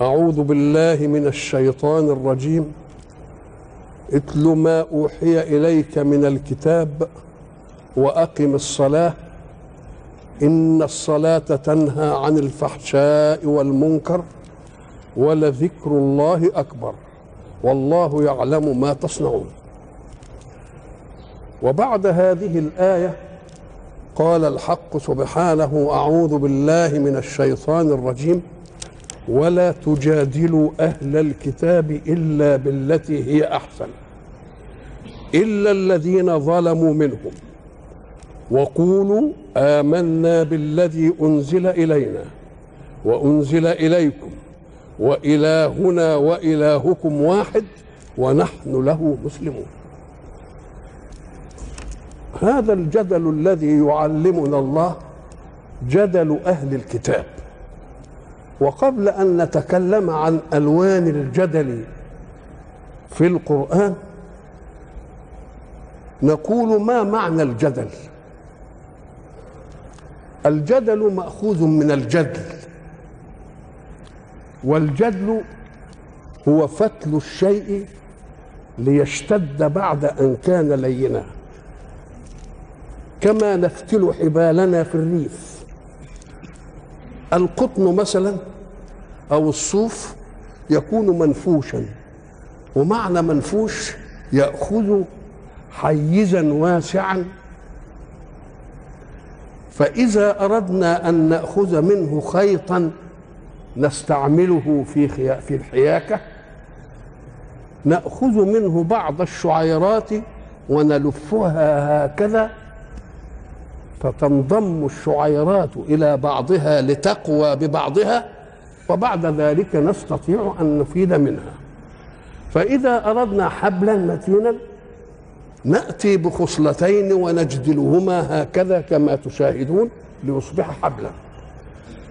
أعوذ بالله من الشيطان الرجيم، اتل ما أوحي إليك من الكتاب وأقم الصلاة إن الصلاة تنهى عن الفحشاء والمنكر ولذكر الله أكبر والله يعلم ما تصنعون. وبعد هذه الآية قال الحق سبحانه: أعوذ بالله من الشيطان الرجيم، ولا تجادلوا أهل الكتاب إلا بالتي هي أحسن إلا الذين ظلموا منهم وقولوا آمنا بالذي أنزل إلينا وأنزل إليكم وإلهنا وإلهكم واحد ونحن له مسلمون. هذا الجدل الذي يعلمنا الله جدل أهل الكتاب. وقبل أن نتكلم عن ألوان الجدل في القرآن نقول ما معنى الجدل. الجدل مأخوذ من الجدل، والجدل هو فتل الشيء ليشتد بعد أن كان لينا، كما نفتل حبالنا في الريف. القطن مثلا أو الصوف يكون منفوشا، ومعنى منفوش يأخذ حيزا واسعا، فإذا أردنا أن نأخذ منه خيطا نستعمله في الحياكة، نأخذ منه بعض الشعيرات ونلفها هكذا فتنضم الشعيرات إلى بعضها لتقوى ببعضها، وبعد ذلك نستطيع أن نفيد منها. فإذا أردنا حبلا متينا نأتي بخصلتين ونجدلهما هكذا كما تشاهدون ليصبح حبلا.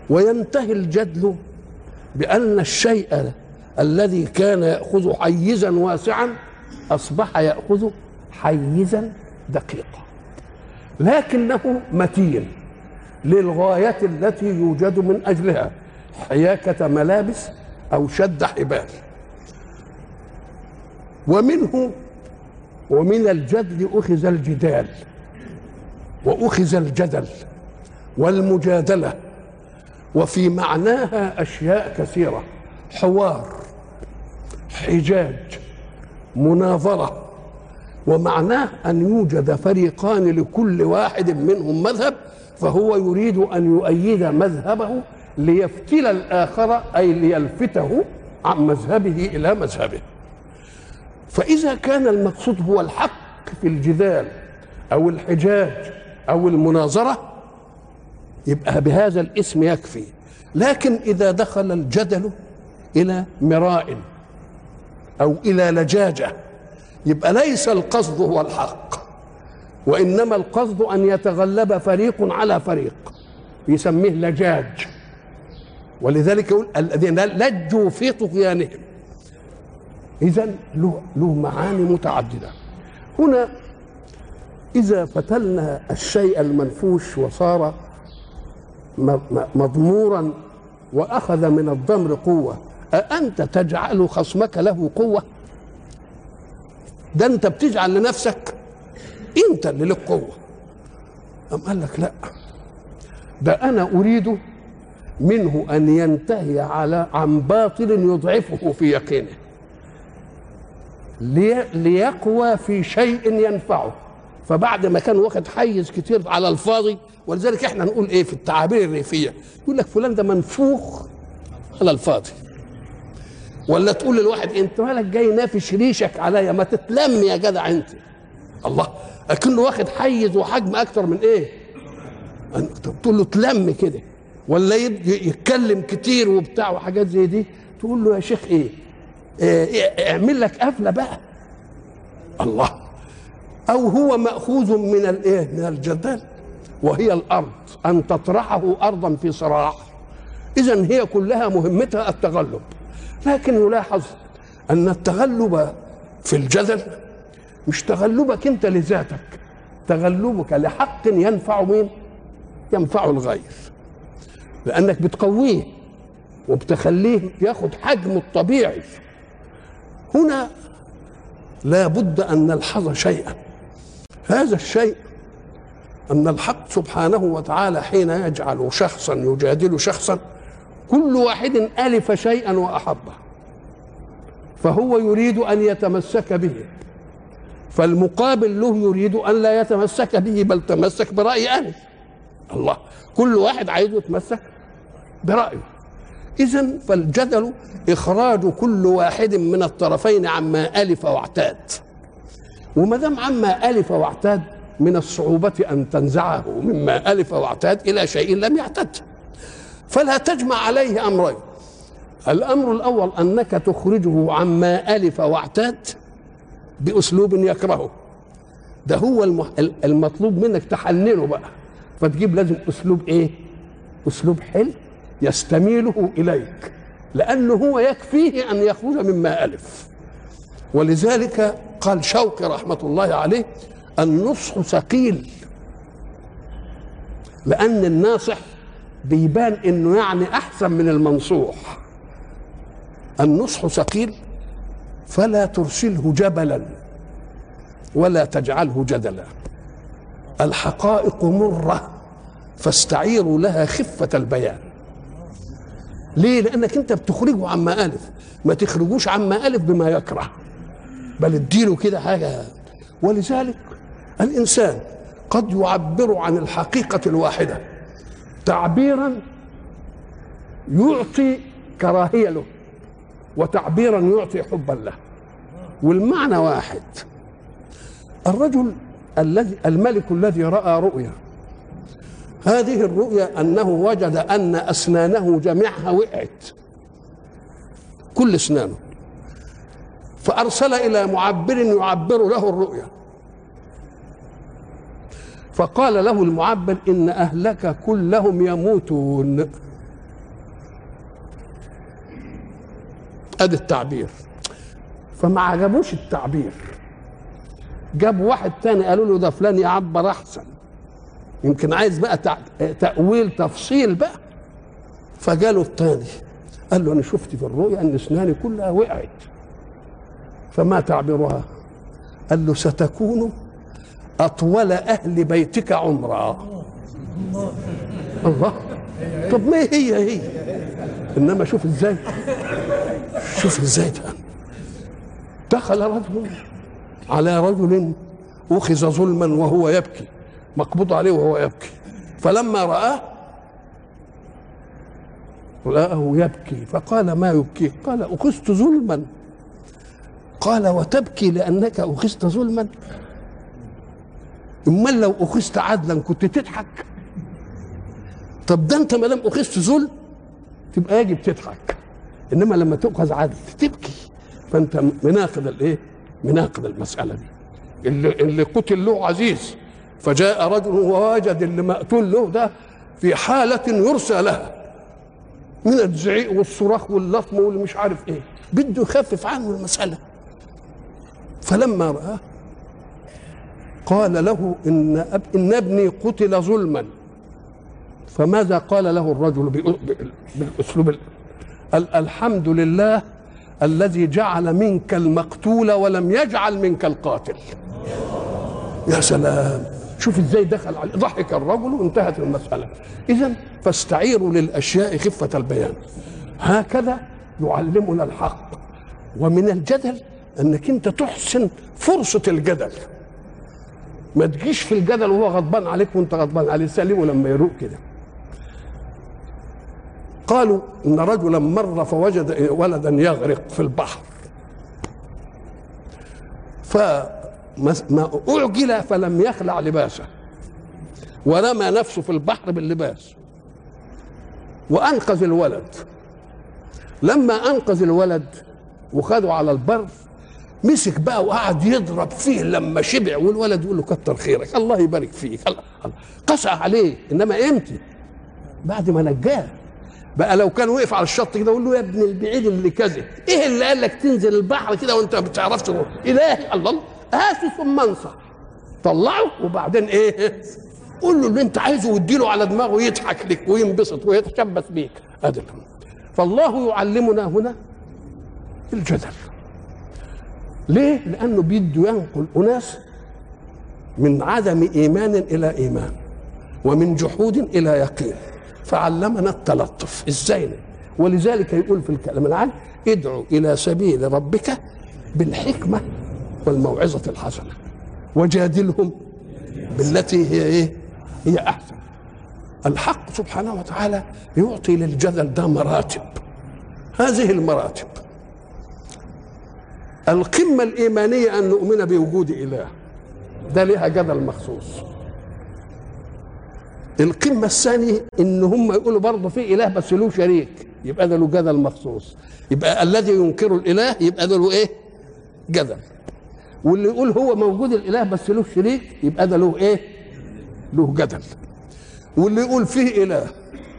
وينتهي الجدل بأن الشيء الذي كان يأخذ حيزا واسعا أصبح يأخذ حيزا دقيقا، لكنه متين للغاية التي يوجد من أجلها، حياكة ملابس أو شد حبال. ومن الجدل أخذ الجدال وأخذ الجدل والمجادلة، وفي معناها أشياء كثيرة: حوار، حجاج، مناظرة. ومعناه أن يوجد فريقان لكل واحد منهم مذهب، فهو يريد أن يؤيد مذهبه ليفتل الآخر، أي ليلفته عن مذهبه إلى مذهبه. فإذا كان المقصود هو الحق في الجدال أو الحجاج أو المناظرة يبقى بهذا الاسم يكفي. لكن إذا دخل الجدل إلى مراء أو إلى لجاجة يبقى ليس القصد هو الحق، وإنما القصد أن يتغلب فريق على فريق، يسميه لجاج. ولذلك يقول الذين لجوا في طغيانهم. إذن له معاني متعددة. هنا إذا فتلنا الشيء المنفوش وصار مضمورا وأخذ من الضمر قوة، أأنت تجعل خصمك له قوة؟ ده انت بتجعل لنفسك انت اللي لك قوه. قام قال لك لا، ده انا اريد منه ان ينتهي عن باطل يضعفه في يقينه ليقوى في شيء ينفعه. فبعد ما كان واخد حيز كتير على الفاضي، ولذلك احنا نقول ايه في التعابير الريفيه، يقول لك فلان ده منفوخ على الفاضي. ولا تقول للواحد انت مالك جاي نافش ريشك عليا، ما تتلم يا جدع انت. الله، اكنه واخد حيز وحجم اكتر من ايه؟ تقول له تلم كده، ولا يتكلم كتير وبتاع وحاجات زي دي، تقول له يا شيخ ايه؟ اعمل لك قفله بقى. الله. او هو ماخوذ من الايه؟ من الجدال، وهي الارض، ان تطرحه ارضا في صراع. اذا هي كلها مهمتها التغلب، لكن يلاحظ ان التغلب في الجدل مش تغلبك انت لذاتك، تغلبك لحق ينفع مين؟ ينفع الغير، لانك بتقويه وبتخليه ياخد حجمه الطبيعي. هنا لا بد ان نلحظ شيئا، هذا الشيء ان الحق سبحانه وتعالى حين يجعل شخصا يجادل شخصا، كل واحد الف شيئا واحبه، فهو يريد ان يتمسك به، فالمقابل له يريد ان لا يتمسك به بل تمسك برايي انا. الله. كل واحد عايز يتمسك برايه. اذن فالجدل اخراج كل واحد من الطرفين عما الف واعتاد، وما دام عما الف واعتاد من الصعوبه ان تنزعه مما الف واعتاد الى شيء لم يعتد، فلا تجمع عليه امرين. الامر الاول انك تخرجه عما الف واعتاد باسلوب يكرهه، ده هو المطلوب منك تحننه بقى، فتجيب لازم اسلوب ايه؟ اسلوب حلو يستميله اليك، لانه هو يكفيه ان يخرج مما الف. ولذلك قال شوقي رحمه الله عليه: النصح ثقيل، لان الناصح بيبان انه يعني احسن من المنصوح. النصح ثقيل، فلا ترسله جبلا ولا تجعله جدلا. الحقائق مرة فاستعيروا لها خفة البيان. ليه؟ لأنك أنت بتخرجه عما ألف، ما تخرجوش عما ألف بما يكره، بل اديله كده حاجة. ولذلك الإنسان قد يعبر عن الحقيقة الواحدة تعبيرا يعطي كراهية له، وتعبيرا يعطي حبا له، والمعنى واحد. الرجل الذي الملك الذي رأى رؤيا، هذه الرؤيا أنه وجد أن أسنانه جميعها وقعت، كل أسنانه، فأرسل إلى معبر يعبر له الرؤيا، فقال له المعبر: إن أهلك كلهم يموتون. أدي التعبير. فما عجبوش التعبير، جاب واحد تاني قالوا له: ده فلان يعبر أحسن، يمكن عايز بقى تأويل تفصيل بقى. فجاله التاني قال له: أنا شفت في الرؤيا أن أسناني كلها وقعت، فما تعبيرها؟ قال له: ستكون أطول أهل بيتك عمرا. الله. طب ما هي إنما شوف إزاي، شوف إزاي ده. دخل رجل على رجل أخذ ظلما وهو يبكي، مقبوض عليه وهو يبكي، فلما رآه يبكي، فقال: ما يبكيك؟ قال: أخذت ظلما. قال: وتبكي لأنك أخذت ظلما؟ أمال لو أخذت عدلا كنت تضحك؟ طب ده أنت ما دام أخذت ظلم تبقى يجب تضحك، إنما لما تؤخذ عدل تبكي، فأنت مناقض الإيه؟ مناقض المسألة دي. اللي قتل له عزيز، فجاء رجل ووجد اللي مقتول له ده في حالة يرثى لها من الزعيق والصراخ واللطم واللي مش عارف ايه، بده يخفف عنه المسألة. فلما رآه قال له: إن ابني قتل ظلما. فماذا قال له الرجل بالأسلوب؟ الحمد لله الذي جعل منك المقتول ولم يجعل منك القاتل. يا سلام، شوف ازاي دخل عليه، ضحك الرجل وانتهت المسألة. إذن فاستعيروا للأشياء خفة البيان. هكذا يعلمنا الحق. ومن الجدل أنك أنت تحسن فرصة الجدل، ما تجيش في الجدل وهو غضبان عليك وانت غضبان عليه، سلمه لما يروق كده. قالوا: إن رجلا مر فوجد ولدا يغرق في البحر، فما أعجل فلم يخلع لباسه، ورمى نفسه في البحر باللباس، وأنقذ الولد. لما أنقذ الولد وخدوا على البر، مسك بقى وقعد يضرب فيه لما شبع، والولد يقول له كتر خيرك، الله يبارك فيك، الله الله، قسى عليه. انما امتى؟ بعد ما نجاه بقى. لو كان وقف على الشط كده يقول له يا ابن البعيد اللي كذا، ايه اللي قال لك تنزل البحر كده وانت ما بتعرفش تروح؟ الهي الله، هاته ثم انصح، طلعه وبعدين ايه؟ قول له اللي انت عايزه واديله على دماغه يضحك لك وينبسط ويتشبث بيك. ادي فالله يعلمنا هنا الجدل. ليه؟ لانه بيده ينقل اناس من عدم ايمان الى ايمان، ومن جحود الى يقين، فعلمنا التلطف ازاي. ولذلك يقول في الكلام العام: ادعو الى سبيل ربك بالحكمه والموعظه الحسنه وجادلهم بالتي هي ايه؟ هي احسن. الحق سبحانه وتعالى يعطي للجدل ده مراتب. هذه المراتب: القمة الإيمانية أن نؤمن بوجود إله، ده لها جدل مخصوص. القمة الثانية إن هم يقولوا برضه في إله بس له شريك، يبقى ده له جدل مخصوص. يبقى الذي ينكر الإله يبقى ده له إيه؟ جدل. واللي يقول هو موجود الإله بس له شريك يبقى ده له إيه؟ له جدل. واللي يقول فيه إله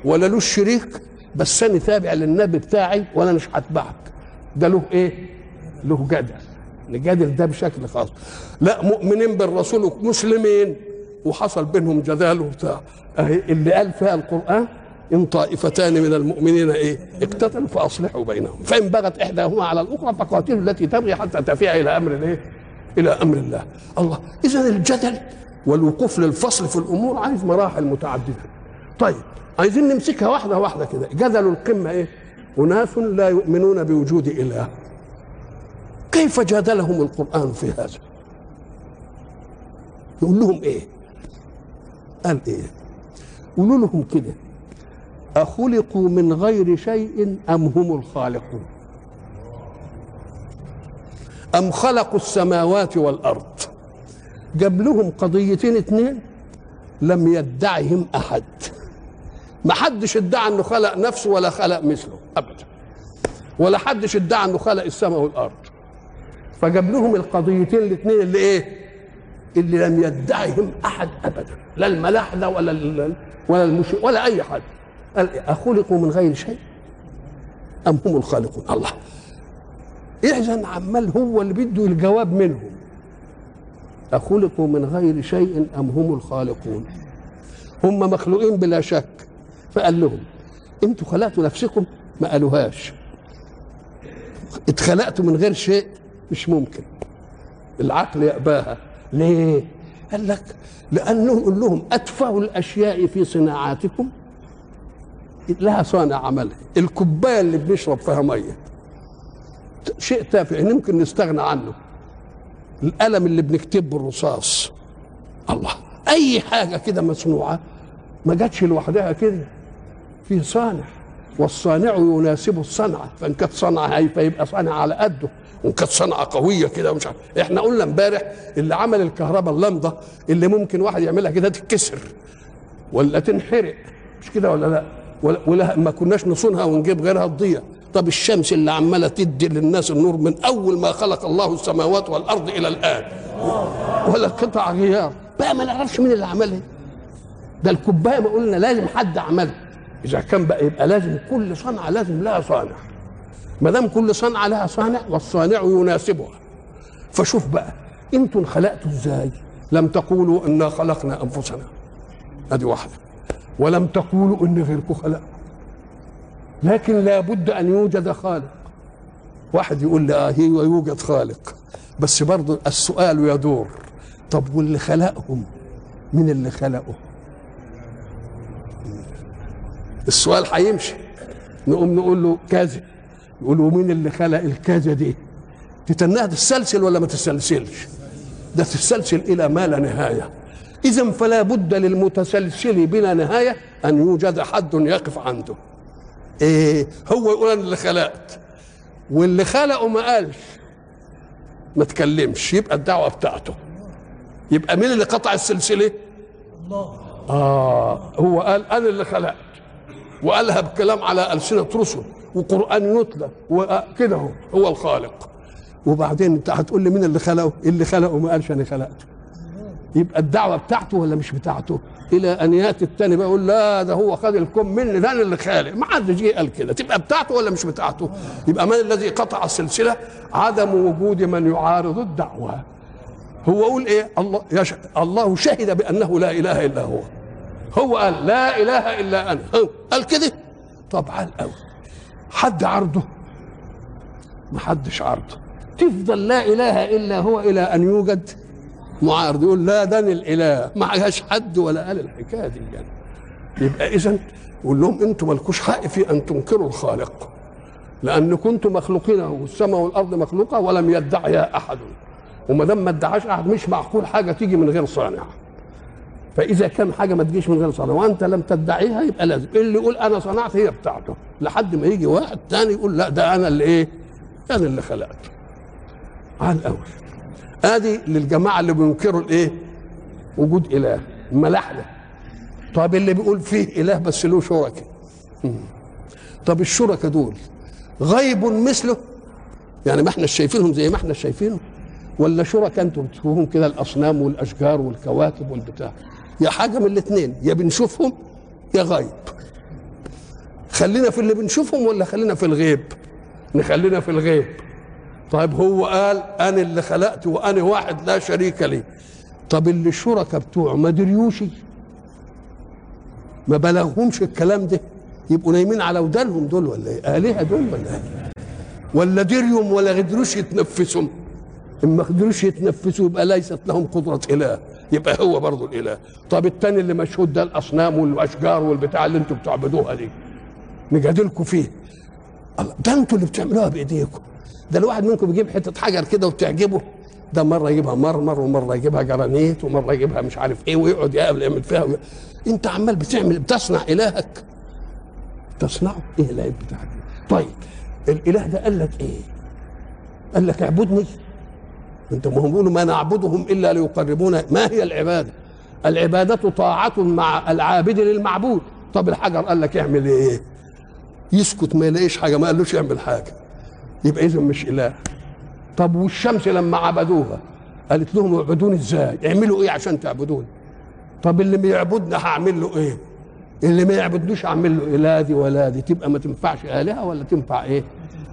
ولا له شريك بس أنا تابع للنبي بتاعي وأنا مش هتبعك، ده له إيه؟ له جدل. نجادل ده بشكل خاص. لا، مؤمنين بالرسول ومسلمين وحصل بينهم جدال وبتاع، اهي اللي قال فيها القرآن: ان طائفتان من المؤمنين ايه؟ اقتتلوا فاصلحوا بينهم، فان بغت احداهما على الاخرى فقاتلوا التي تبغي حتى تفيء الى امر الايه؟ الى امر الله. الله، اذا الجدل والوقوف للفصل في الامور عايز مراحل متعدده. طيب، عايزين نمسكها واحده واحده كده. جدل القمه ايه؟ اناس لا يؤمنون بوجود اله. كيف جادلهم القرآن في هذا؟ يقول لهم ايه؟ قال ايه؟ قولوا لهم كده: أخلقوا من غير شيء أم هم الخالقون؟ أم خلقوا السماوات والأرض؟ جاب لهم قضيتين اتنين لم يدعهم أحد. ما حدش ادعى أنه خلق نفسه ولا خلق مثله أبدا، ولا حدش ادعى أنه خلق السماء والأرض. فجاب لهم القضيتين الاثنين اللي ايه؟ اللي لم يدعهم احد ابدا، لا الملاحده ولا المشرك ولا اي حد. قال إيه؟ اخلقوا من غير شيء ام هم الخالقون؟ الله، اذن عمال هو اللي بده الجواب منهم. اخلقوا من غير شيء ام هم الخالقون؟ هم مخلوقين بلا شك، فقال لهم: انتوا خلقتوا نفسكم؟ ما قالوهاش. اتخلقتوا من غير شيء؟ مش ممكن، العقل يأباها. ليه؟ قال لك لأنه يقول لهم: أدفع الأشياء في صناعاتكم، لها صانع عملها. الكوباية اللي بنشرب فيها مية شيء تافه ممكن نستغنى عنه، القلم اللي بنكتب بالرصاص، الله، أي حاجة كده مصنوعة ما جاتش لوحدها كده، فيه صانع، والصانع يناسب الصنعة، فإن كانت صنعة هاي فيبقى صانع على قده، وإن كانت صنعة قوية كده ومش عارف. إحنا قلنا امبارح اللي عمل الكهرباء اللمضة اللي ممكن واحد يعملها كده تتكسر ولا تنحرق، مش كده ولا لا؟ ولا ما كناش نصونها ونجيب غيرها تضيع. طب الشمس اللي عمالة تدي للناس النور من أول ما خلق الله السماوات والأرض إلى الآن، ولا قطع غيار بقى ما نعرفش مين اللي عملها. ده الكوباية ما قلنا لازم حد عملها. إذا كان بقى يبقى لازم كل صنعة لازم لها صانع. ما دام كل صنعة لها صانع والصانع يناسبها، فشوف بقى أنتم خلقتوا إزاي؟ لم تقولوا إنا خلقنا أنفسنا، أدي واحدة، ولم تقولوا إن غيركم خلق، لكن لابد أن يوجد خالق. واحد يقول لا، هي يوجد خالق، بس برضه السؤال يدور: طب واللي خلقهم من اللي خلقه؟ السؤال هيمشي، نقوم نقول له كذا، يقول له مين اللي خلق الكذا دي؟ تتنها تتسلسل ولا ما تتسلسلش؟ ده تتسلسل الى ما لا نهايه. اذا فلا بد للمتسلسل بلا نهايه ان يوجد حد يقف عنده. ايه هو؟ يقول انا اللي خلقت، واللي خلقه ما قالش، ما تكلمش، يبقى الدعوه بتاعته. يبقى مين اللي قطع السلسله؟ الله. هو قال انا اللي خلقت، وقالها بكلام على ألسنة رسل، وقرآن يتلى وكده هو الخالق. وبعدين انت هتقول لي مين اللي خلقه؟ اللي خلقه ما قالش انا خلقته. يبقى الدعوه بتاعته ولا مش بتاعته؟ الى ان ياتي الثاني بقى يقول لا ده هو خد الكون مني، ده اللي خالق. ما حدش جه قال كده. تبقى بتاعته ولا مش بتاعته؟ يبقى من الذي قطع السلسله؟ عدم وجود من يعارض الدعوه. هو قول ايه؟ الله شهد بانه لا اله الا هو. هو قال لا اله الا انا، قال كده. طب عال قوي، حد عرضه؟ ما حدش عرضه. تفضل لا اله الا هو الى ان يوجد معارض يقول لا ده الاله. ما عجاش حد ولا قال الحكايه دي يعني. يبقى اذا قول لهم انتم مالكوش حق في ان تنكروا الخالق، لان كنتم مخلوقين، والسماء والارض مخلوقه ولم يدعيها احد. وما دام ما ادعاش احد مش معقول حاجه تيجي من غير صانع. فاذا كان حاجه ما تجيش من غير صانع وانت لم تدعيها يبقى لازم اللي يقول انا صنعت هي بتاعته، لحد ما يجي واحد ثاني يقول لا ده انا اللي ايه؟ انا اللي خلقته. على الاول ادي للجماعه اللي بينكروا الايه؟ وجود اله. ملحنا. طب اللي بيقول فيه اله بس له شركاء. طب الشركاء دول غيب مثله؟ يعني ما احنا شايفينهم زي ما احنا شايفينهم؟ ولا شركاء انتم بتشوفوهم كده الاصنام والاشجار والكواكب والبتاع؟ يا حاجه من الاثنين، يا بنشوفهم يا غيب. خلينا في اللي بنشوفهم ولا خلينا في الغيب؟ نخلينا في الغيب. طيب هو قال انا اللي خلقت وانا واحد لا شريك لي. طب اللي الشركاء بتوعه ما دريوش، ما بلغهمش الكلام ده، يبقوا نايمين على ودانهم دول ولا ايه؟ الهه دول ولا ايه؟ ولا دريهم ولا قدروش يتنفسهم. اما قدروش يتنفسوا يبقى ليست لهم قدره اله، يبقى هو برضه الاله. طب الثاني اللي مشهود ده الاصنام والاشجار والبتاع اللي انتم بتعبدوها دي نجادلكم فيه، ده انتوا اللي بتعملوها بايديكم. ده الواحد منكم بيجيب حته حجر كده وبتعجبه، ده مره يجيبها مرمر ومره يجيبها جرانيت ومره يجيبها مش عارف ايه ويقعد يعمل فيها انت عمال بتصنع الهك، تصنعه ايه العيب بتاعك؟ طيب الاله ده قال لك ايه؟ قال لك اعبدني؟ انت ما هم بيقولوا ما نعبدهم الا ليقربونا. ما هي العباده؟ العباده طاعه مع العابد للمعبود. طب الحجر قال لك اعمل ايه؟ يسكت ما يلاقيش حاجه، ما قالوش اعمل حاجه، يبقى اذا مش اله. طب والشمس لما عبدوها قالت لهم اعبدوني ازاي؟ اعملوا ايه عشان تعبدوني؟ طب اللي بيعبدنا هعمل له ايه؟ اللي ما يعبدنوش هعمل له اله دي ولا دي، تبقى ما تنفعش الهه ولا تنفع ايه؟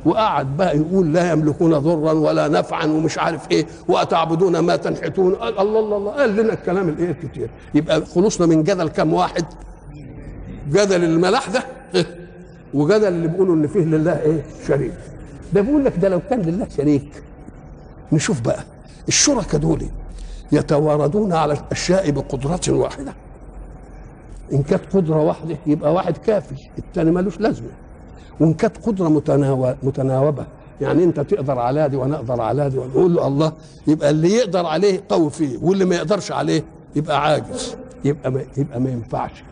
وقعد بقى يقول لا يملكون ضرا ولا نفعا ومش عارف ايه واتعبدون ما تنحتون. قال الله الله الله، قال لنا الكلام الايه الكتير. يبقى خلصنا من جدل كم واحد؟ جدل الملاح ده وجدل اللي بيقولوا ان فيه لله ايه؟ شريك. ده بيقول لك ده لو كان لله شريك. نشوف بقى الشركاء دول يتواردون على الاشياء بقدره واحده. ان كانت قدره واحده يبقى واحد كافي، الثاني مالوش لازمه. وان كانت قدره متناوبه، يعني انت تقدر على دي وانا اقدر على دي، ونقول له الله، يبقى اللي يقدر عليه قوي فيه واللي ما يقدرش عليه يبقى عاجز، يبقى ما ينفعش.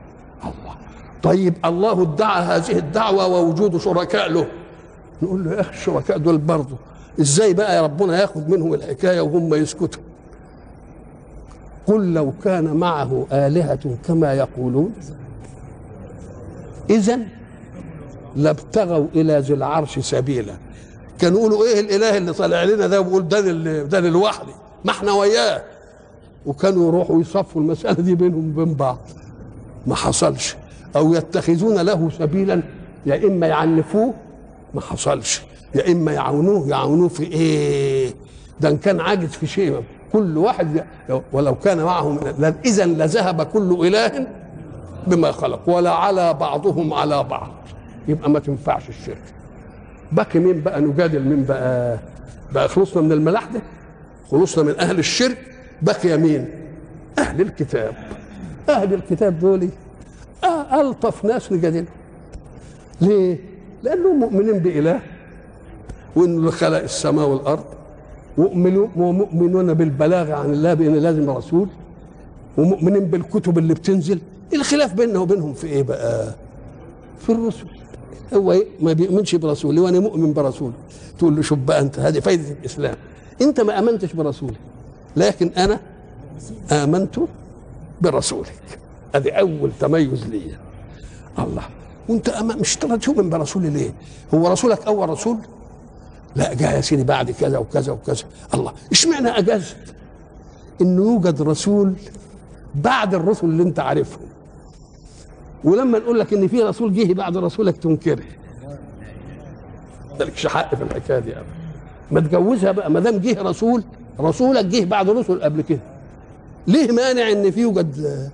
الله. طيب الله ادعى هذه الدعوه ووجود شركاء له. نقول له يا اخي الشركاء دول برضه ازاي بقى يا ربنا ياخد منهم الحكايه وهم يسكتوا؟ قل لو كان معه آلهة كما يقولون اذا لابتغوا الى ذي العرش سبيلا. كانوا يقولوا ايه الاله اللي طالع لنا ده وبيقول ده لوحده، ما احنا وياه. وكانوا يروحوا يصفوا المساله دي بينهم وبين بعض. ما حصلش. او يتخذون له سبيلا، يا اما يعنفوه، ما حصلش، يا اما يعاونوه في ايه؟ ده ان كان عاجز في شيء كل واحد. ولو كان معهم اذا لذهب كل اله بما خلق ولا على بعضهم على بعض. يبقى ما تنفعش الشركه. باقي مين بقى نجادل؟ مين بقى خلصنا من الملاحده، خلصنا من اهل الشرك. باقي مين؟ اهل الكتاب. اهل الكتاب دول الطف ناس نجادلهم. ليه؟ لانهم مؤمنين باله وانه اللي خلق السماء والارض، ومؤمنون بالبلاغه عن الله بان لازم رسول، ومؤمنين بالكتب اللي بتنزل. الخلاف بيننا وبينهم في ايه بقى؟ في الرسل. هو ما بيؤمنش برسوله وانا مؤمن برسوله. تقول له شوف بقى انت، هذه فايده الاسلام، انت ما امنتش برسولي لكن انا امنت برسولك. ادي اول تميز ليا. الله. وانت مش تؤمن برسول ليه؟ هو رسولك اول رسول؟ لا، جاء يا سيدي بعد كذا وكذا وكذا. الله، اشمعنى اجازت انه يوجد رسول بعد الرسل اللي انت عارفهم؟ ولما نقول لك ان في رسول جه بعد رسولك تنكره، مالكش حق في الحكايه دي ابدا. ما تجوزها بقى، ما دام جه رسول، رسولك جه بعد رسل قبل كده، ليه مانع ان في يوجد؟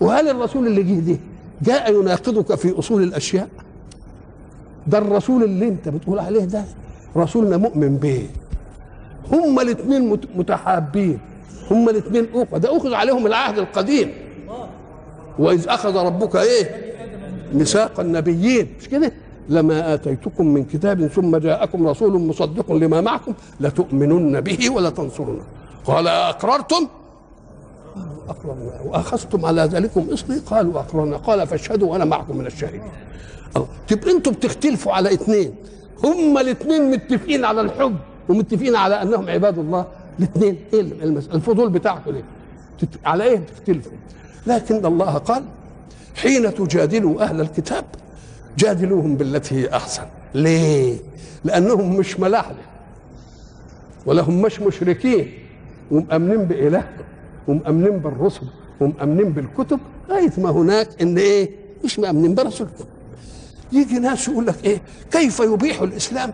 وهل الرسول اللي جه ده جاء يناقضك في اصول الاشياء؟ ده الرسول اللي انت بتقول عليه ده رسولنا مؤمن به، هما الاثنين متحابين، هما الاثنين اخوه، ده اخذ عليهم العهد القديم، واذ اخذ ربك ايه ميثاق النبيين، مش كده؟ لما اتيتكم من كتاب ثم جاءكم رسول مصدق لما معكم لتؤمنن به ولا تنصرنه. قال اقررتم؟ اقررنا. واخذتم على ذلكم اصري؟ قالوا اقررنا. قال فاشهدوا وانا معكم من الشاهدين. تبقى انتم بتختلفوا على اثنين، هما الاثنين متفقين على الحب ومتفقين على انهم عباد الله، الاثنين. ايه الفضول بتاعكم ليه؟ على ايه بتختلفوا؟ لكن الله قال حين تجادلوا اهل الكتاب جادلوهم بالتي هي احسن. ليه؟ لانهم مش ملاحده ولا هم مش مشركين، ومامنين بالههم ومامنين بالرسل ومامنين بالكتب، غايه ما هناك ان ايه؟ مش مامنين برسولكم. يجي ناس يقول لك ايه؟ كيف يبيح الاسلام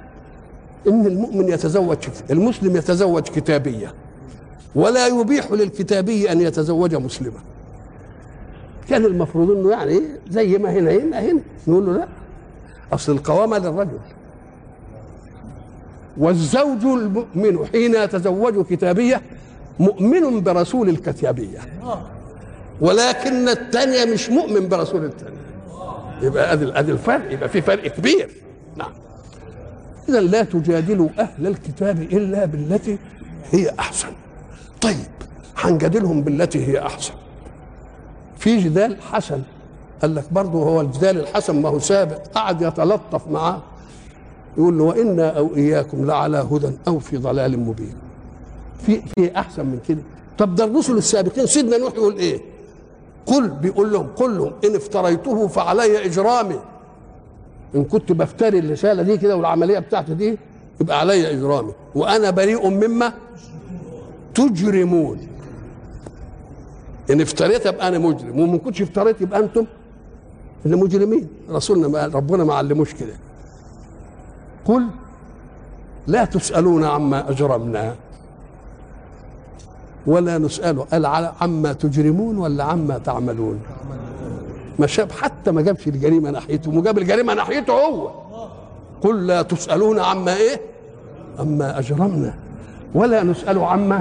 ان المؤمن يتزوج، المسلم يتزوج كتابيه، ولا يبيح للكتابي ان يتزوج مسلمه؟ كان المفروض انه يعني زي ما هنا هنا هنا نقول له لا، اصل القوامه للرجل. والزوج المؤمن حين يتزوج كتابيه مؤمن برسول الكتابيه، ولكن الثانيه مش مؤمن برسول الثانيه. يبقى ادي الفرق، يبقى في فرق كبير. نعم. اذا لا تجادلوا اهل الكتاب الا بالتي هي احسن. طيب هنجادلهم بالتي هي احسن. في جدال حسن، قال لك برضه هو الجدال الحسن ما هو ثابت، قعد يتلطف معاه يقول له وانا او اياكم لعلى هدى او في ضلال مبين. في احسن من كده؟ طب ده الرسل السابقين، سيدنا نوح يقول ايه؟ قل، بيقول لهم قل لهم ان افتريته فعلي اجرامي. ان كنت بفتري الرساله دي كده والعمليه بتاعتي دي يبقى علي اجرامي، وانا بريء مما تجرمون. ان افتريت يبقى انا مجرم، وما كنتش افتريت يبقى انتم اللي مجرمين. رسولنا ربنا ما علموش كده. قل لا تسالون عما اجرمنا ولا نساله. قال عما تجرمون ولا عما تعملون؟ ما شاب حتى ما جابش الجريمه ناحيته، وجاب الجريمه ناحيته هو. قل لا تسالون عما ايه؟ عما اجرمنا ولا نساله عما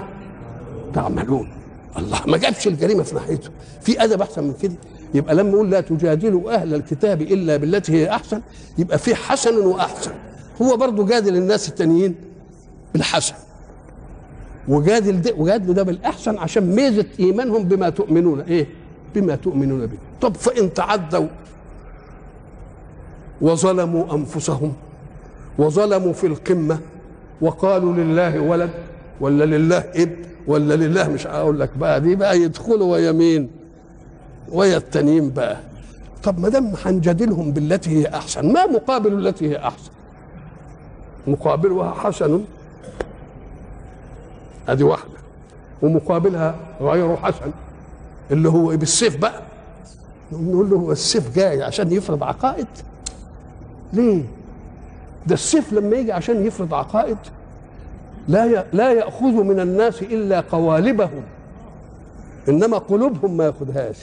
تعملون. الله، ما جابش الجريمه في ناحيته. في ادب احسن من كده؟ يبقى لما يقول لا تجادلوا اهل الكتاب الا بالتي هي احسن، يبقى في حسن واحسن. هو برضه جادل الناس التانيين بالحسن، وجادل ده بالاحسن عشان ميزه ايمانهم بما تؤمنون ايه؟ بما تؤمنون به. طب فان تعدوا وظلموا انفسهم وظلموا في القمه وقالوا لله ولد ولا لله ابن ولا لله، مش هقول لك بقى دي بقى يدخلوا ويا مين؟ ويا التانيين بقى. طب ما دام هنجادلهم بالتي هي احسن، ما مقابل التي هي احسن؟ مقابلها حسن، ادي واحده، ومقابلها غير حسن اللي هو ايه؟ بالسيف بقى. نقول له هو السيف جاي عشان يفرض عقائد؟ ليه؟ ده السيف لما يجي عشان يفرض عقائد لا يأخذ من الناس إلا قوالبهم، إنما قلوبهم ما يأخذهاش.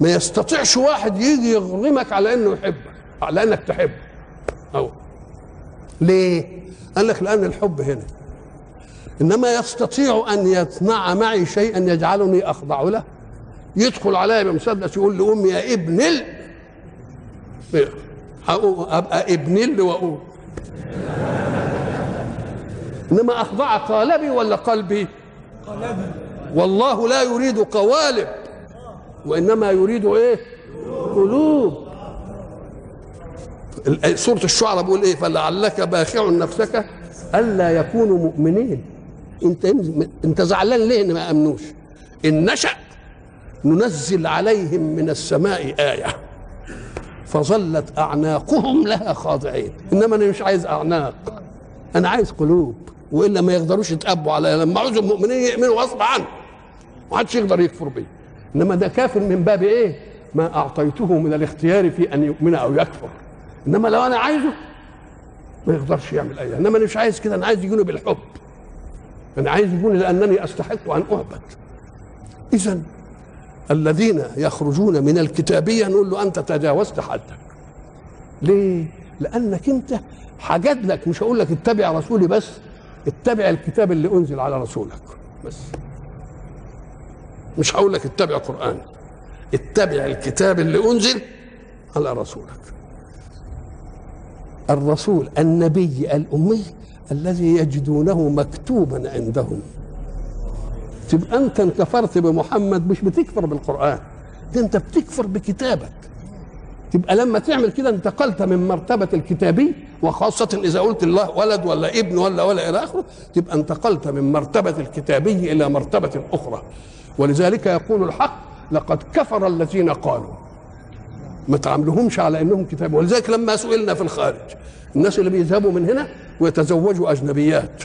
ما يستطيعش واحد يجي يغرمك على إنه يحبك، على إنك تحبه. أو ليه؟ قال لك لأن الحب هنا، إنما يستطيع أن يصنع معي شيئا يجعلني أخضع له. يدخل عليا بمسدس يقول لأم يا ابن ال، أبقى ابن ال وأقول، إنما أخضع قالبي ولا قلبي؟ قلبي. والله لا يريد قوالب وإنما يريد إيه؟ قلوب. سورة الشعراء بيقول إيه؟ فلعلك باخع نفسك ألا يكونوا مؤمنين. أنت زعلان ليه إن ما آمنوش؟ إن نشأ ننزل عليهم من السماء آية فظلت أعناقهم لها خاضعين. إنما أنا مش عايز أعناق، أنا عايز قلوب، وإلا ما يقدروش يتقبوا عليها. لما عاوزوا المؤمنين يؤمنوا غصب عنه، محدش يقدر يكفر بيه. إنما ده كافر من باب إيه؟ ما أعطيته من الاختيار في أن يؤمن أو يكفر. إنما لو أنا عايزه ما يقدرش يعمل أي. إنما أنا مش عايز كده، أنا عايز يجوني بالحب، أنا عايز يجوني لأنني أستحق أن أعبد. إذن الذين يخرجون من الكتابية نقول له أنت تجاوزت حدك. ليه؟ لأنك أنت حاجات لك، مش هقول لك اتبع رسولي بس، اتبع الكتاب اللي أنزل على رسولك بس. مش هقول لك اتبع قرآن، اتبع الكتاب اللي أنزل على رسولك. الرسول النبي الأمي الذي يجدونه مكتوبا عندهم. تبقى أنت انكفرت بمحمد، مش بتكفر بالقرآن، ده أنت بتكفر بكتابك. تبقى لما تعمل كده انتقلت من مرتبة الكتابي، وخاصة إذا قلت الله ولد ولا ابن ولا إلى آخره، تبقى انتقلت من مرتبة الكتابي إلى مرتبة أخرى. ولذلك يقول الحق لقد كفر الذين قالوا. ما تعاملهمش على أنهم كتاب. ولذلك لما سئلنا في الخارج الناس اللي بيذهبوا من هنا ويتزوجوا أجنبيات،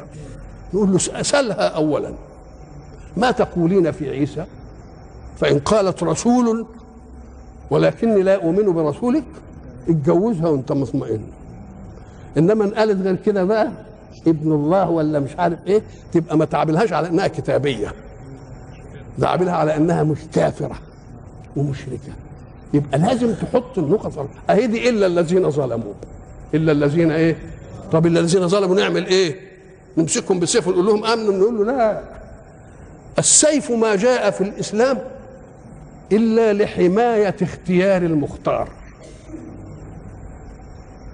نقول له سألها أولا ما تقولين في عيسى؟ فإن قالت رسول ولكني لا أؤمن برسولك اتجوزها وانت مطمئن. إنما ان قالت غير كده بقى ابن الله ولا مش عارف ايه، تبقى ما تعاملهاش على انها كتابية، ده عاملها على انها مش كافرة ومشركة. يبقى لازم تحط النقط اهي دي. الا الذين ظلموا، الا الذين ايه؟ طب الا الذين ظلموا نعمل ايه؟ نمسكهم بالسيف ونقول لهم امنوا؟ نقول له لا، السيف ما جاء في الإسلام إلا لحماية اختيار المختار.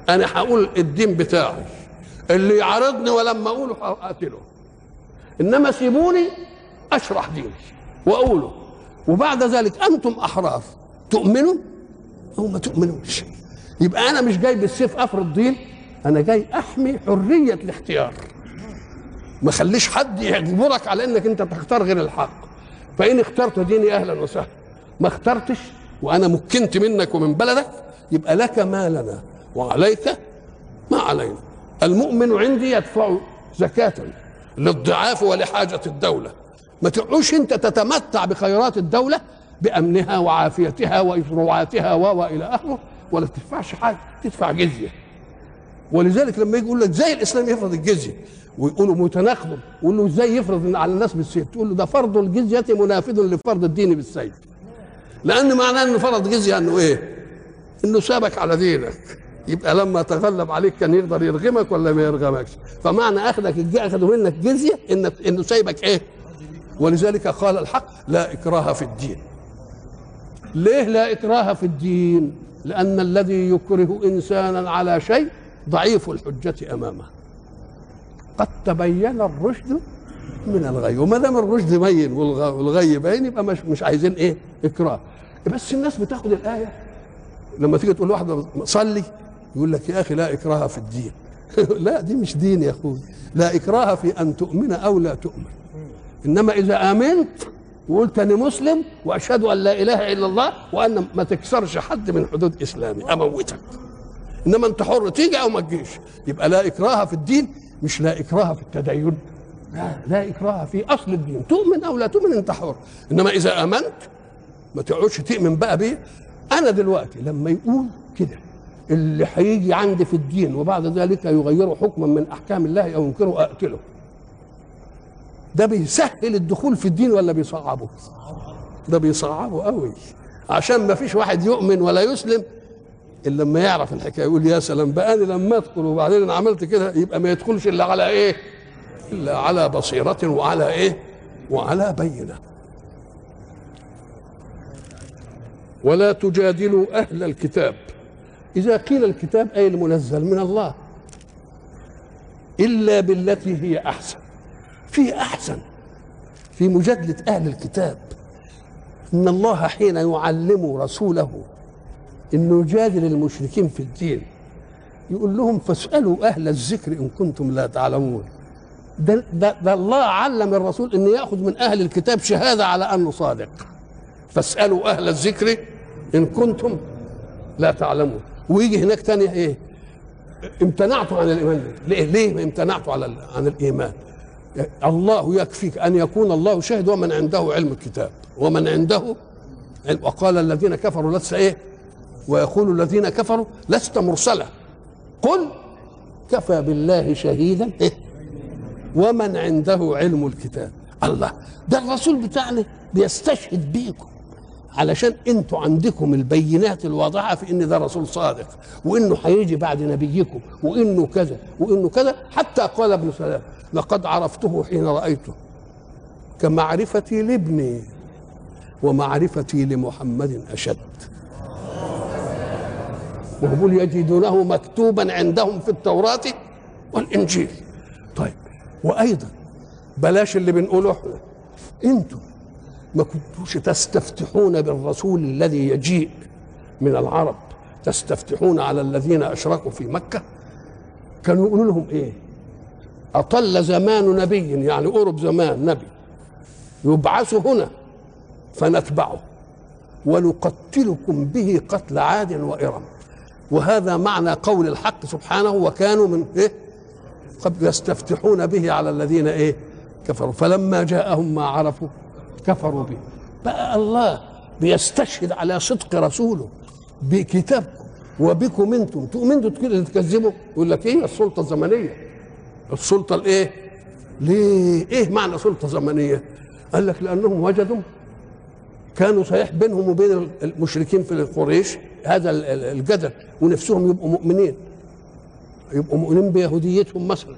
أنا هقول الدين بتاعي، اللي يعارضني ولما أقوله هقتله، إنما سيبوني أشرح ديني وأقوله، وبعد ذلك أنتم أحرار تؤمنوا أو ما تؤمنوش. يبقى أنا مش جاي بالسيف أفرض دين، أنا جاي أحمي حرية الاختيار، ما خليش حد يجبرك على انك انت تختار غير الحق. فان اخترت ديني اهلا وسهلا، ما اخترتش وانا مكنت منك ومن بلدك يبقى لك ما لنا وعليك ما علينا. المؤمن عندي يدفع زكاة للضعاف ولحاجة الدولة. ما تقعدش انت تتمتع بخيرات الدولة بامنها وعافيتها وإفروعاتها والى اخره ولا تدفعش حاجة، تدفع جزية. ولذلك لما يجي يقول لك زي الاسلام يفرض الجزية ويقولوا متناقضوا، يقول له ازاي يفرض على الناس بالسيف؟ تقول له ده فرض الجزيه منافذ لفرض الدين بالسيف، لان معناه انه فرض جزيه انه ايه؟ انه سابك على دينك. يبقى لما تغلب عليك كان يقدر يرغمك ولا ما يرغمكش؟ فمعنى اخذوا منك جزيه انه سايبك ايه؟ ولذلك قال الحق لا اكراه في الدين. ليه لا اكراه في الدين؟ لان الذي يكره انسانا على شيء ضعيف الحجه امامه. قد تبين الرشد من الغي، وما دام الرشد بين والغي بين يبقى مش عايزين ايه؟ اكراه. بس الناس بتاخد الايه لما تيجي تقول واحده صلي يقول لك يا اخي لا اكراه في الدين. لا دي مش دين يا اخوي، لا اكراه في ان تؤمن او لا تؤمن. انما اذا امنت وقلت انا مسلم واشهد ان لا اله الا الله وان ما تكسرش حد من حدود اسلامي اموتك، انما انت حر تيجي او ما تجيش. يبقى لا اكراه في الدين، مش لا إكراه في التدين، لا إكراه في أصل الدين، تؤمن أو لا تؤمن أنت حر. إنما إذا آمنت ما تقعدش تؤمن بقى بيه. أنا دلوقتي لما يقول كده اللي هيجي عندي في الدين وبعد ذلك يغيره حكما من أحكام الله أو ينكره أقتله، ده بيسهل الدخول في الدين ولا بيصعبه؟ ده بيصعبه قوي، عشان ما فيش واحد يؤمن ولا يسلم اللي لما يعرف الحكايه يقول يا سلام بقى انا لما ادخل وبعدين انا عملت كده. يبقى ما يدخلش الا على ايه؟ الا على بصيره وعلى ايه؟ وعلى بينه. ولا تجادلوا اهل الكتاب. اذا قيل الكتاب اي المنزل من الله، الا بالتي هي احسن. في احسن في مجادله اهل الكتاب؟ ان الله حين يعلم رسوله انه يجادل المشركين في الدين يقول لهم فاسالوا اهل الذكر ان كنتم لا تعلمون. ده الله علم الرسول ان ياخذ من اهل الكتاب شهاده على انه صادق، فاسألوا أهل الذكر إن كنتم لا تعلمون. ويجي هناك تاني إيه؟ امتنعتوا عن الإيمان. ليه امتنعتوا عن الإيمان؟ الله يكفيك أن يكون الله شاهد ومن عنده علم الكتاب ومن عنده علم. وقال الذين كفروا لست إيه؟ ويقول الذين كفروا لست مرسلة، قل كفى بالله شهيدا إيه؟ ومن عنده علم الكتاب. الله، ده الرسول بتاعنا بيستشهد بيكم علشان انتوا عندكم البينات الواضحة في ان ده رسول صادق، وانه هيجي بعد نبيكم، وانه كذا وانه كذا. حتى قال ابن سلام لقد عرفته حين رأيته كمعرفتي لابني ومعرفتي لمحمد أشد. وهم يجدونه مكتوبا عندهم في التوراة والإنجيل. طيب، وأيضا بلاش اللي بنقوله احنا، انتم ما كنتوش تستفتحون بالرسول الذي يجيء من العرب، تستفتحون على الذين أشركوا في مكة، كانوا يقولوا لهم ايه؟ أطل زمان نبي، يعني قرب زمان نبي يبعث هنا فنتبعه ونقتلكم به قتل عاد وإرم. وهذا معنى قول الحق سبحانه وكانوا من ايه؟ قبل يستفتحون به على الذين ايه؟ كفروا، فلما جاءهم ما عرفوا كفروا به. بقى الله بيستشهد على صدق رسوله بكتابكم وبكم انتم. تقوم انتم تكذبوا؟ يقول لك ايه السلطه الزمنيه؟ السلطه الايه؟ ليه؟ ايه معنى سلطه زمنيه؟ قال لك لانهم وجدوا كانوا صحيح بينهم وبين المشركين في قريش هذا الجدل، ونفسهم يبقوا مؤمنين، يبقوا مؤمنين بيهوديتهم مثلا.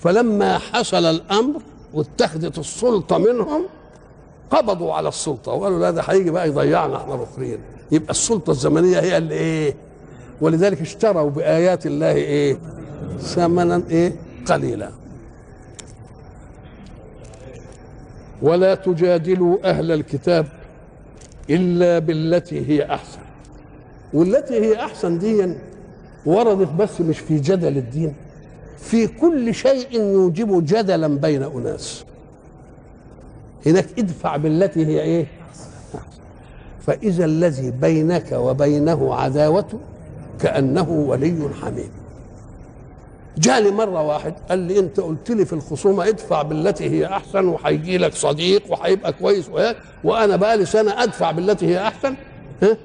فلما حصل الامر واتخذت السلطه منهم قبضوا على السلطه وقالوا لا ده هيجي بقى يضيعنا احنا الاخرين. يبقى السلطه الزمنيه هي اللي ايه؟ ولذلك اشتروا بايات الله ايه؟ ثمنا ايه؟ قليلا. ولا تجادلوا اهل الكتاب الا بالتي هي احسن. والتي هي احسن دي وردت بس مش في جدل الدين، في كل شيء يوجب جدلا بين اناس. هناك ادفع بالتي هي ايه؟ فاذا الذي بينك وبينه عداوه كانه ولي حميم. جالي مره واحد قال لي انت قلت لي في الخصومه ادفع بالتي هي احسن وهيجي لك صديق وهيبقى كويس وهيك، وانا بقى لي سنه ادفع بالتي هي احسن، ها،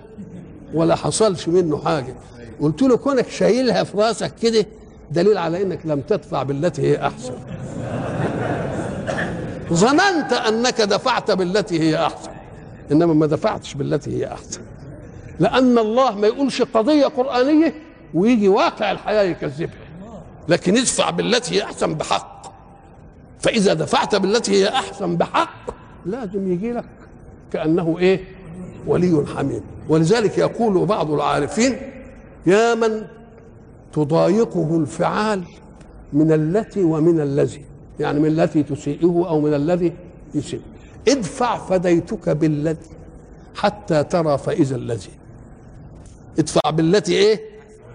ولا حصلش منه حاجه. قلت له كونك شايلها في راسك كده دليل على انك لم تدفع بالتي هي احسن. ظننت انك دفعت بالتي هي احسن، انما ما دفعتش بالتي هي احسن، لان الله ما يقولش قضيه قرانيه ويجي واقع الحياه يكذبها، لكن ادفع بالتي هي احسن بحق. فاذا دفعت بالتي هي احسن بحق لازم يجي لك كانه ايه؟ ولي حميم. ولذلك يقول بعض العارفين يا من تضايقه الفعال من التي ومن الذي، يعني من التي تسيئه أو من الذي يسيئه، ادفع فديتك بالذي حتى ترى فإذا الذي. ادفع بالتي إيه؟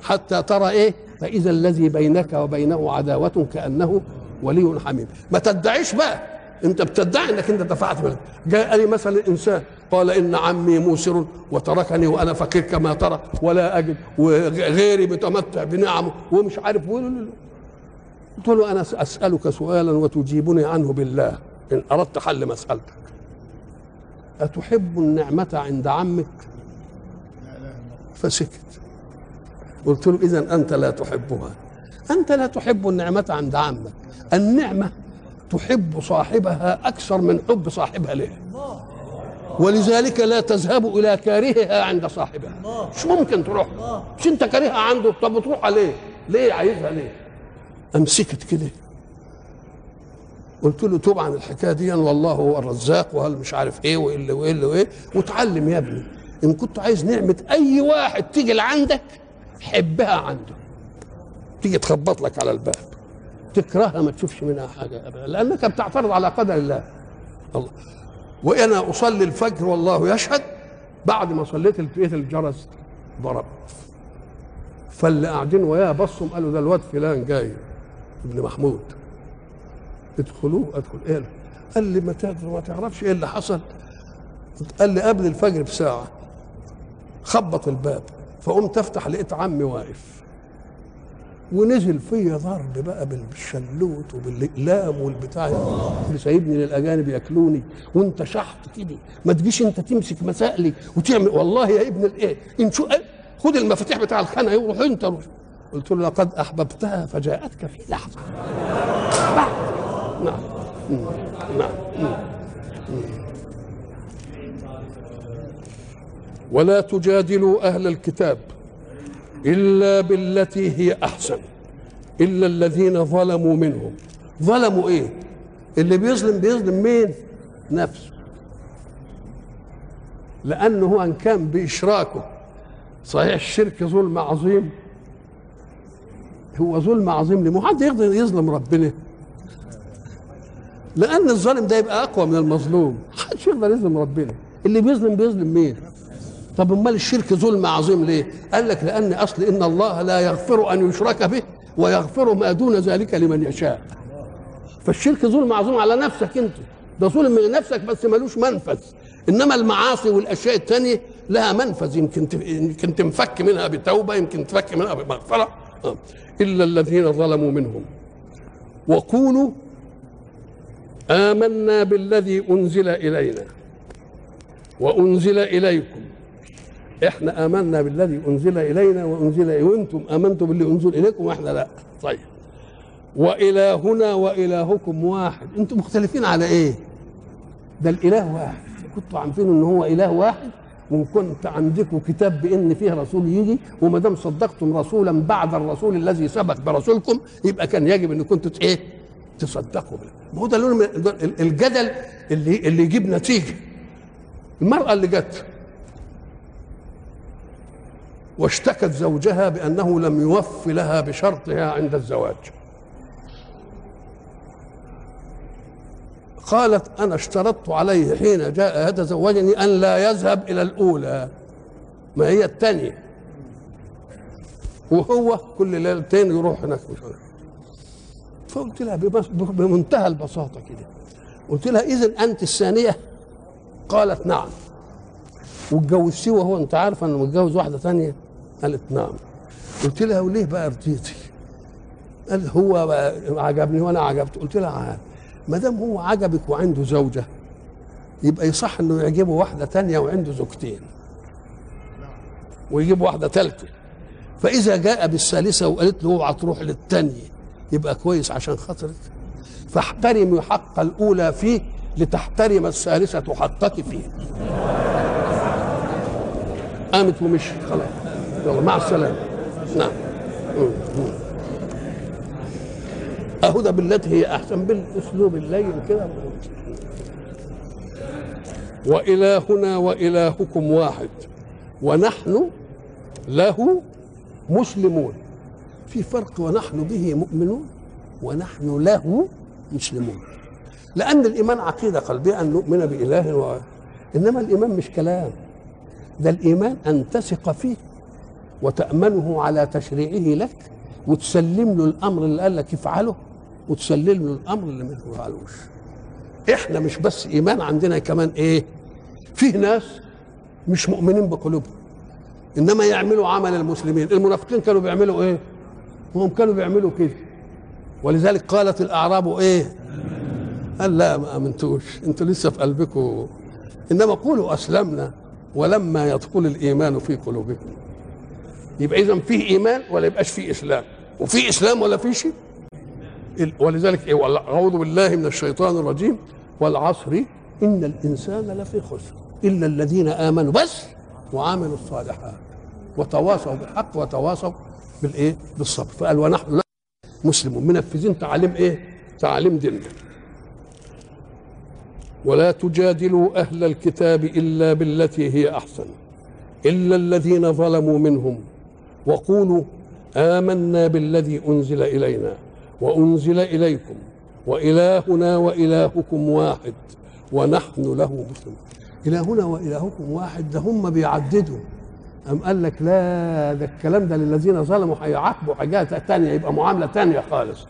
حتى ترى إيه؟ فإذا الذي بينك وبينه عداوة كأنه ولي حميم. ما تدعيش بقى، أنت بتدعي أنك أنت دفعت بالذي. جاء لي مثلا إنسان قال إن عمي موسر وتركني وأنا فقير كما ترى ولا أجد وغيري متمتع بنعمه ومش عارف. قلت له أنا أسألك سؤالا وتجيبني عنه بالله إن أردت حل مسألتك. أتحب النعمة عند عمك؟ فسكت. قلت له إذن أنت لا تحبها، أنت لا تحب النعمة عند عمك. النعمة تحب صاحبها أكثر من حب صاحبها ليه، ولذلك لا تذهب إلى كارهها عند صاحبها. مش ممكن تروح، مش أنت كارهها عنده، طب تروح عليه ليه؟ عايزها ليه؟ أمسكت كده. قلت له توب عن الحكاية دي، والله هو الرزاق وهل مش عارف إيه وإيه وإيه وإيه. وتعلم يا ابني إن كنت عايز نعمة أي واحد تيجي لعندك حبها عنده، تيجي تخبط لك على الباب، تكرهها ما تشوفش منها حاجة أبدا، لأنك بتعترض على قدر الله. الله، وأنا أصلي الفجر والله يشهد، بعد ما صليت لقيت الجرس ضرب، فاللي قاعدين وياه بصوا قالوا ده الواد فلان جاي ابن محمود، ادخلوه. ادخل ايه؟ قال لي ما تعرفش ايه اللي حصل؟ قال لي قبل الفجر بساعة خبط الباب، فقمت افتح لقيت عمي واقف، ونزل فيا ضرب بقى بالشلوت وبالاقلام والبتاع اللي سايبني للاجانب ياكلوني، وانت شحط كده ما تجيش انت تمسك مسائلي وتعمل، والله يا ابن الايه ان شو خد المفاتيح بتاع الخانه وروح انت روح. قلت له لقد احببتها فجاءتك في لحظه. نعم نعم نعم. ولا تجادلوا أهل الكتاب إلا بالتي هي أحسن إلا الذين ظلموا منهم. ظلموا إيه؟ اللي بيظلم مين؟ نفسه، لأنه هو أن كان بإشراكه. صحيح الشرك ظلم عظيم، هو ظلم عظيم ليه؟ ما حد يقدر يظلم ربنا، لأن الظالم ده يبقى أقوى من المظلوم، محدش يقدر يظلم ربنا. اللي بيظلم مين؟ طب امال الشرك ظلم عظيم ليه؟ قال لك لان اصل ان الله لا يغفر ان يشرك به ويغفر ما دون ذلك لمن يشاء. فالشرك ظلم عظيم على نفسك انت، ده ظلم من نفسك بس ملوش منفذ، انما المعاصي والاشياء الثانيه لها منفذ، يمكن تنفك منها بتوبه، يمكن تفك منها بمغفره. الا الذين ظلموا منهم. وقولوا آمنا بالذي انزل الينا وانزل اليكم. احنا امنا بالذي انزل الينا وانزل، وانتم امنتم باللي انزل اليكم واحنا لا. طيب، والهنا والهكم واحد، انتم مختلفين على ايه؟ ده الاله واحد، كنتوا عارفين ان هو اله واحد، وكنت عندكم كتاب بان فيه رسول يجي، وما دام صدقتم رسولا بعد الرسول الذي سبق برسولكم يبقى كان يجب ان كنتوا ايه؟ تصدقوا به. ما هو ده الجدل اللي يجيب نتيجه. المراه اللي جت واشتكت زوجها بأنه لم يوفي لها بشرطها عند الزواج، قالت أنا اشترطت عليه حين جاء يتزوجني أن لا يذهب إلى الأولى، ما هي الثانية، وهو كل ليلتين يروح هناك. فقلت لها بمنتهى البساطة كده، قلت لها إذن أنت الثانية؟ قالت نعم. واتجوزتيه وهو انت عارفه انه متجوز واحده ثانيه؟ قالت نعم. قلت لها وليه بقى رضيتي؟ قال هو بقى عجبني وانا عجبته. قلت لها عاد ما دام هو عجبك وعنده زوجه يبقى يصح انه يعجبه واحده ثانيه وعنده زوجتين ويجيب واحده ثالثه، فاذا جاء بالثالثه وقالت له اوعى تروح للثانيه يبقى كويس عشان خاطرك، فاحترمي حق الاولى فيه لتحترم الثالثه حقك فيه. قامت ومشي خلاص، يلا مع السلامه. نعم. اهدى بالتي هي احسن، بالاسلوب اللين كده. والهنا والهكم واحد ونحن له مسلمون. في فرق، ونحن به مؤمنون ونحن له مسلمون، لان الايمان عقيده قلبيه ان نؤمن باله انما الايمان مش كلام، ده الإيمان أن تثق فيه وتأمنه على تشريعه لك وتسلم له الأمر اللي قال لك افعله وتسلم له الأمر اللي ما يفعلوش. إحنا مش بس إيمان، عندنا كمان إيه؟ فيه ناس مش مؤمنين بقلوبهم إنما يعملوا عمل المسلمين. المنافقين كانوا بيعملوا إيه؟ هم كانوا بيعملوا كده، ولذلك قالت الأعراب إيه؟ قال لا ما آمنتوش، أنتوا لسه في قلبكم، إنما قولوا أسلمنا ولما يدخل الايمان في قلوبكم. يبقى اذا فيه ايمان ولا يبقاش فيه اسلام، وفيه اسلام ولا فيه شيء. ولذلك اعوذ بالله من الشيطان الرجيم، والعصر ان الانسان لفي خسر الا الذين امنوا بس وعملوا الصالحات وتواصوا بالحق وتواصوا بالايه؟ بالصبر. فقال ونحن مسلمون، منفذين تعاليم ايه؟ تعاليم ديننا. ولا تجادلوا أهل الكتاب إلا بالتي هي أحسن إلا الذين ظلموا منهم. وقولوا آمنا بالذي أنزل إلينا وأنزل إليكم وإلهنا وإلهكم واحد ونحن له مسلمون. إلهنا وإلهكم واحد، ده هم بيعددوا. أم قال لك لا، ده الكلام ده للذين ظلموا هيعاقبوا حاجات تانية، يبقى معاملة تانية خالص.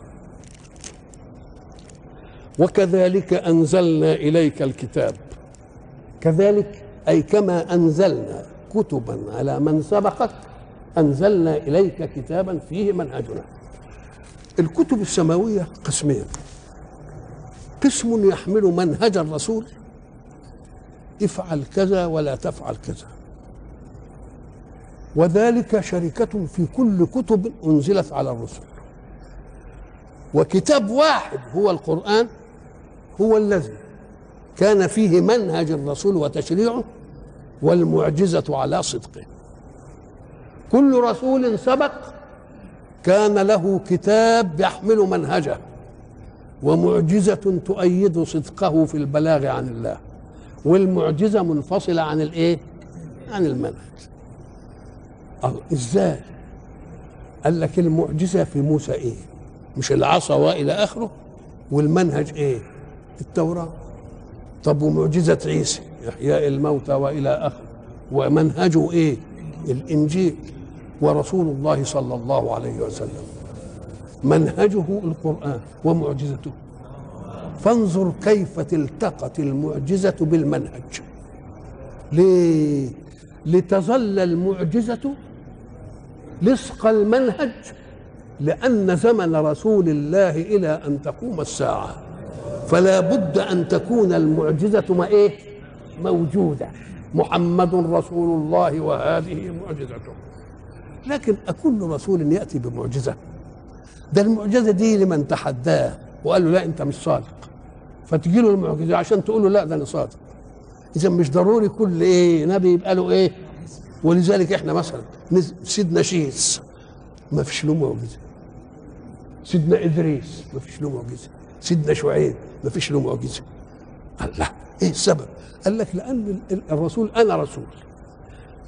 وكذلك أنزلنا إليك الكتاب كذلك أي كما أنزلنا كتبا على من سبقك أنزلنا إليك كتابا فيه منهجنا. الكتب السماوية قسمين، قسم يحمل منهج الرسول افعل كذا ولا تفعل كذا، وذلك شركة في كل كتب أنزلت على الرسل، وكتاب واحد هو القرآن هو الذي كان فيه منهج الرسول وتشريعه والمعجزة على صدقه. كل رسول سبق كان له كتاب يحمل منهجه ومعجزة تؤيد صدقه في البلاغ عن الله، والمعجزة منفصلة عن الايه؟ عن المنهج. ازاي؟ قال لك المعجزة في موسى ايه؟ مش العصا والى اخره، والمنهج ايه؟ التوراة. طب ومعجزة عيسى احياء الموتى والى اخره، ومنهجه ايه؟ الانجيل. ورسول الله صلى الله عليه وسلم منهجه القرآن ومعجزته، فانظر كيف التقت المعجزة بالمنهج. ليه؟ لتظل المعجزة لصق المنهج، لأن زمن رسول الله إلى أن تقوم الساعة، فلا بد أن تكون المعجزة ما إيه؟ موجودة. محمد رسول الله وهذه معجزته. لكن أكل رسول يأتي بمعجزة؟ ده المعجزة دي لمن تحداه وقال له لا أنت مش صادق، فتجي له المعجزة عشان تقول له لا ده أنا صادق. إذا مش ضروري كل إيه نبي يبقى له إيه. ولذلك إحنا مثلا سيدنا شيس ما فيش له معجزة، سيدنا إدريس ما فيش له معجزة، سيدنا شعيب ما فيش له معجزة. قال لا إيه السبب؟ قال لك لأن الرسول أنا رسول،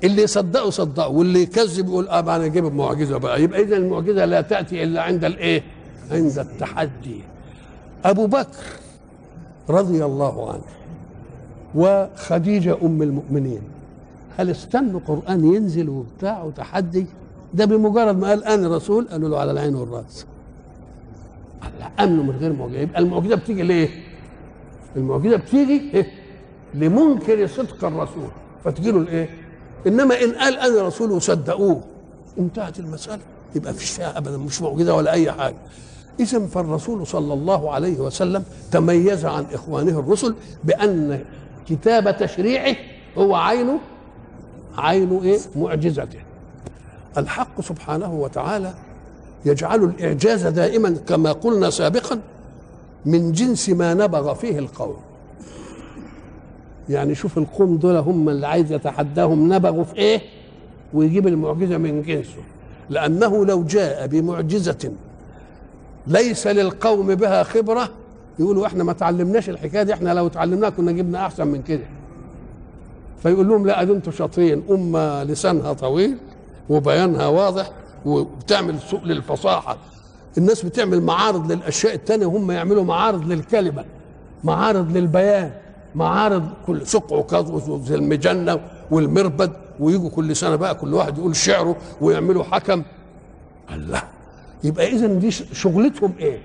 اللي يصدقه صدقه واللي يكذب يقول ما انا اجيب معجزه بقى. يبقى اذا المعجزه لا تاتي الا عند الايه؟ عند التحدي. ابو بكر رضي الله عنه وخديجه ام المؤمنين هل استنوا قران ينزل وبتاع وتحدي؟ ده بمجرد ما قال انا رسول قالوا له على العين والراس، امنوا من غير معجزه. يبقى المعجزه بتيجي ليه؟ المعجزه بتيجي إيه؟ لمنكر صدق الرسول فتجيله الايه؟ انما ان قال انا رسول وصدقوه انتهت المساله، يبقى فيش فيها ابدا، مش معجزه ولا اي حاجه. اذا فالرسول صلى الله عليه وسلم تميز عن اخوانه الرسل بان كتاب تشريعه هو عينه ايه؟ معجزته. الحق سبحانه وتعالى يجعل الاعجاز دائما كما قلنا سابقا من جنس ما نبغ فيه القوم. يعني شوف القوم دول هم اللي عايز يتحداهم نبغوا في ايه ويجيب المعجزه من جنسه، لانه لو جاء بمعجزه ليس للقوم بها خبره يقولوا احنا ما تعلمناش الحكايه دي، احنا لو تعلمناها كنا جبنا احسن من كده. فيقول لهم لا ده انتوا شاطرين، امه لسانها طويل وبيانها واضح وبتعمل سوق للفصاحه. الناس بتعمل معارض للاشياء الثانيه وهم يعملوا معارض للكلمه، معارض للبيان، معارض كل سقع وكذب زي المجنة والمربد، ويجوا كل سنة بقى كل واحد يقول شعره ويعملوا حكم. الله، يبقى إذن دي شغلتهم إيه؟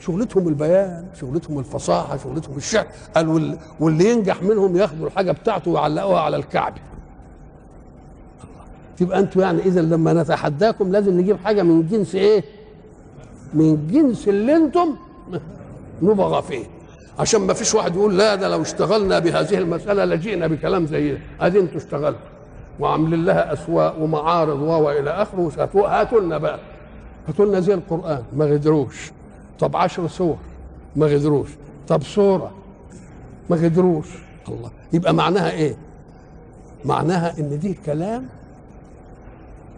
شغلتهم البيان، شغلتهم الفصاحة، شغلتهم الشعر. قال واللي ينجح منهم ياخدوا الحاجة بتاعته ويعلقوها على الكعب. يبقى أنتوا يعني إذن لما نتحداكم لازم نجيب حاجة من جنس إيه؟ من جنس اللي أنتم نبغى فيه، عشان ما فيش واحد يقول لا ده لو اشتغلنا بهذه المسألة لجئنا بكلام زي ده. ادي انتوا اشتغلتوا وعاملين لها اسواق ومعارض والى اخره، هاتوا لنا بقى، هاتوا لنا زي القرآن ما غدروش. طب 10 سور ما غدروش، طب سورة ما غدروش. الله، يبقى معناها ايه؟ معناها ان دي كلام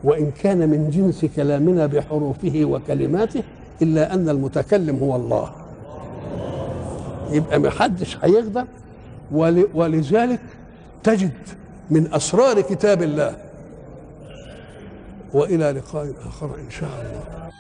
وان كان من جنس كلامنا بحروفه وكلماته، الا ان المتكلم هو الله. يبقى ما حدش هيقدر. ولذلك تجد من أسرار كتاب الله. وإلى لقاء آخر إن شاء الله.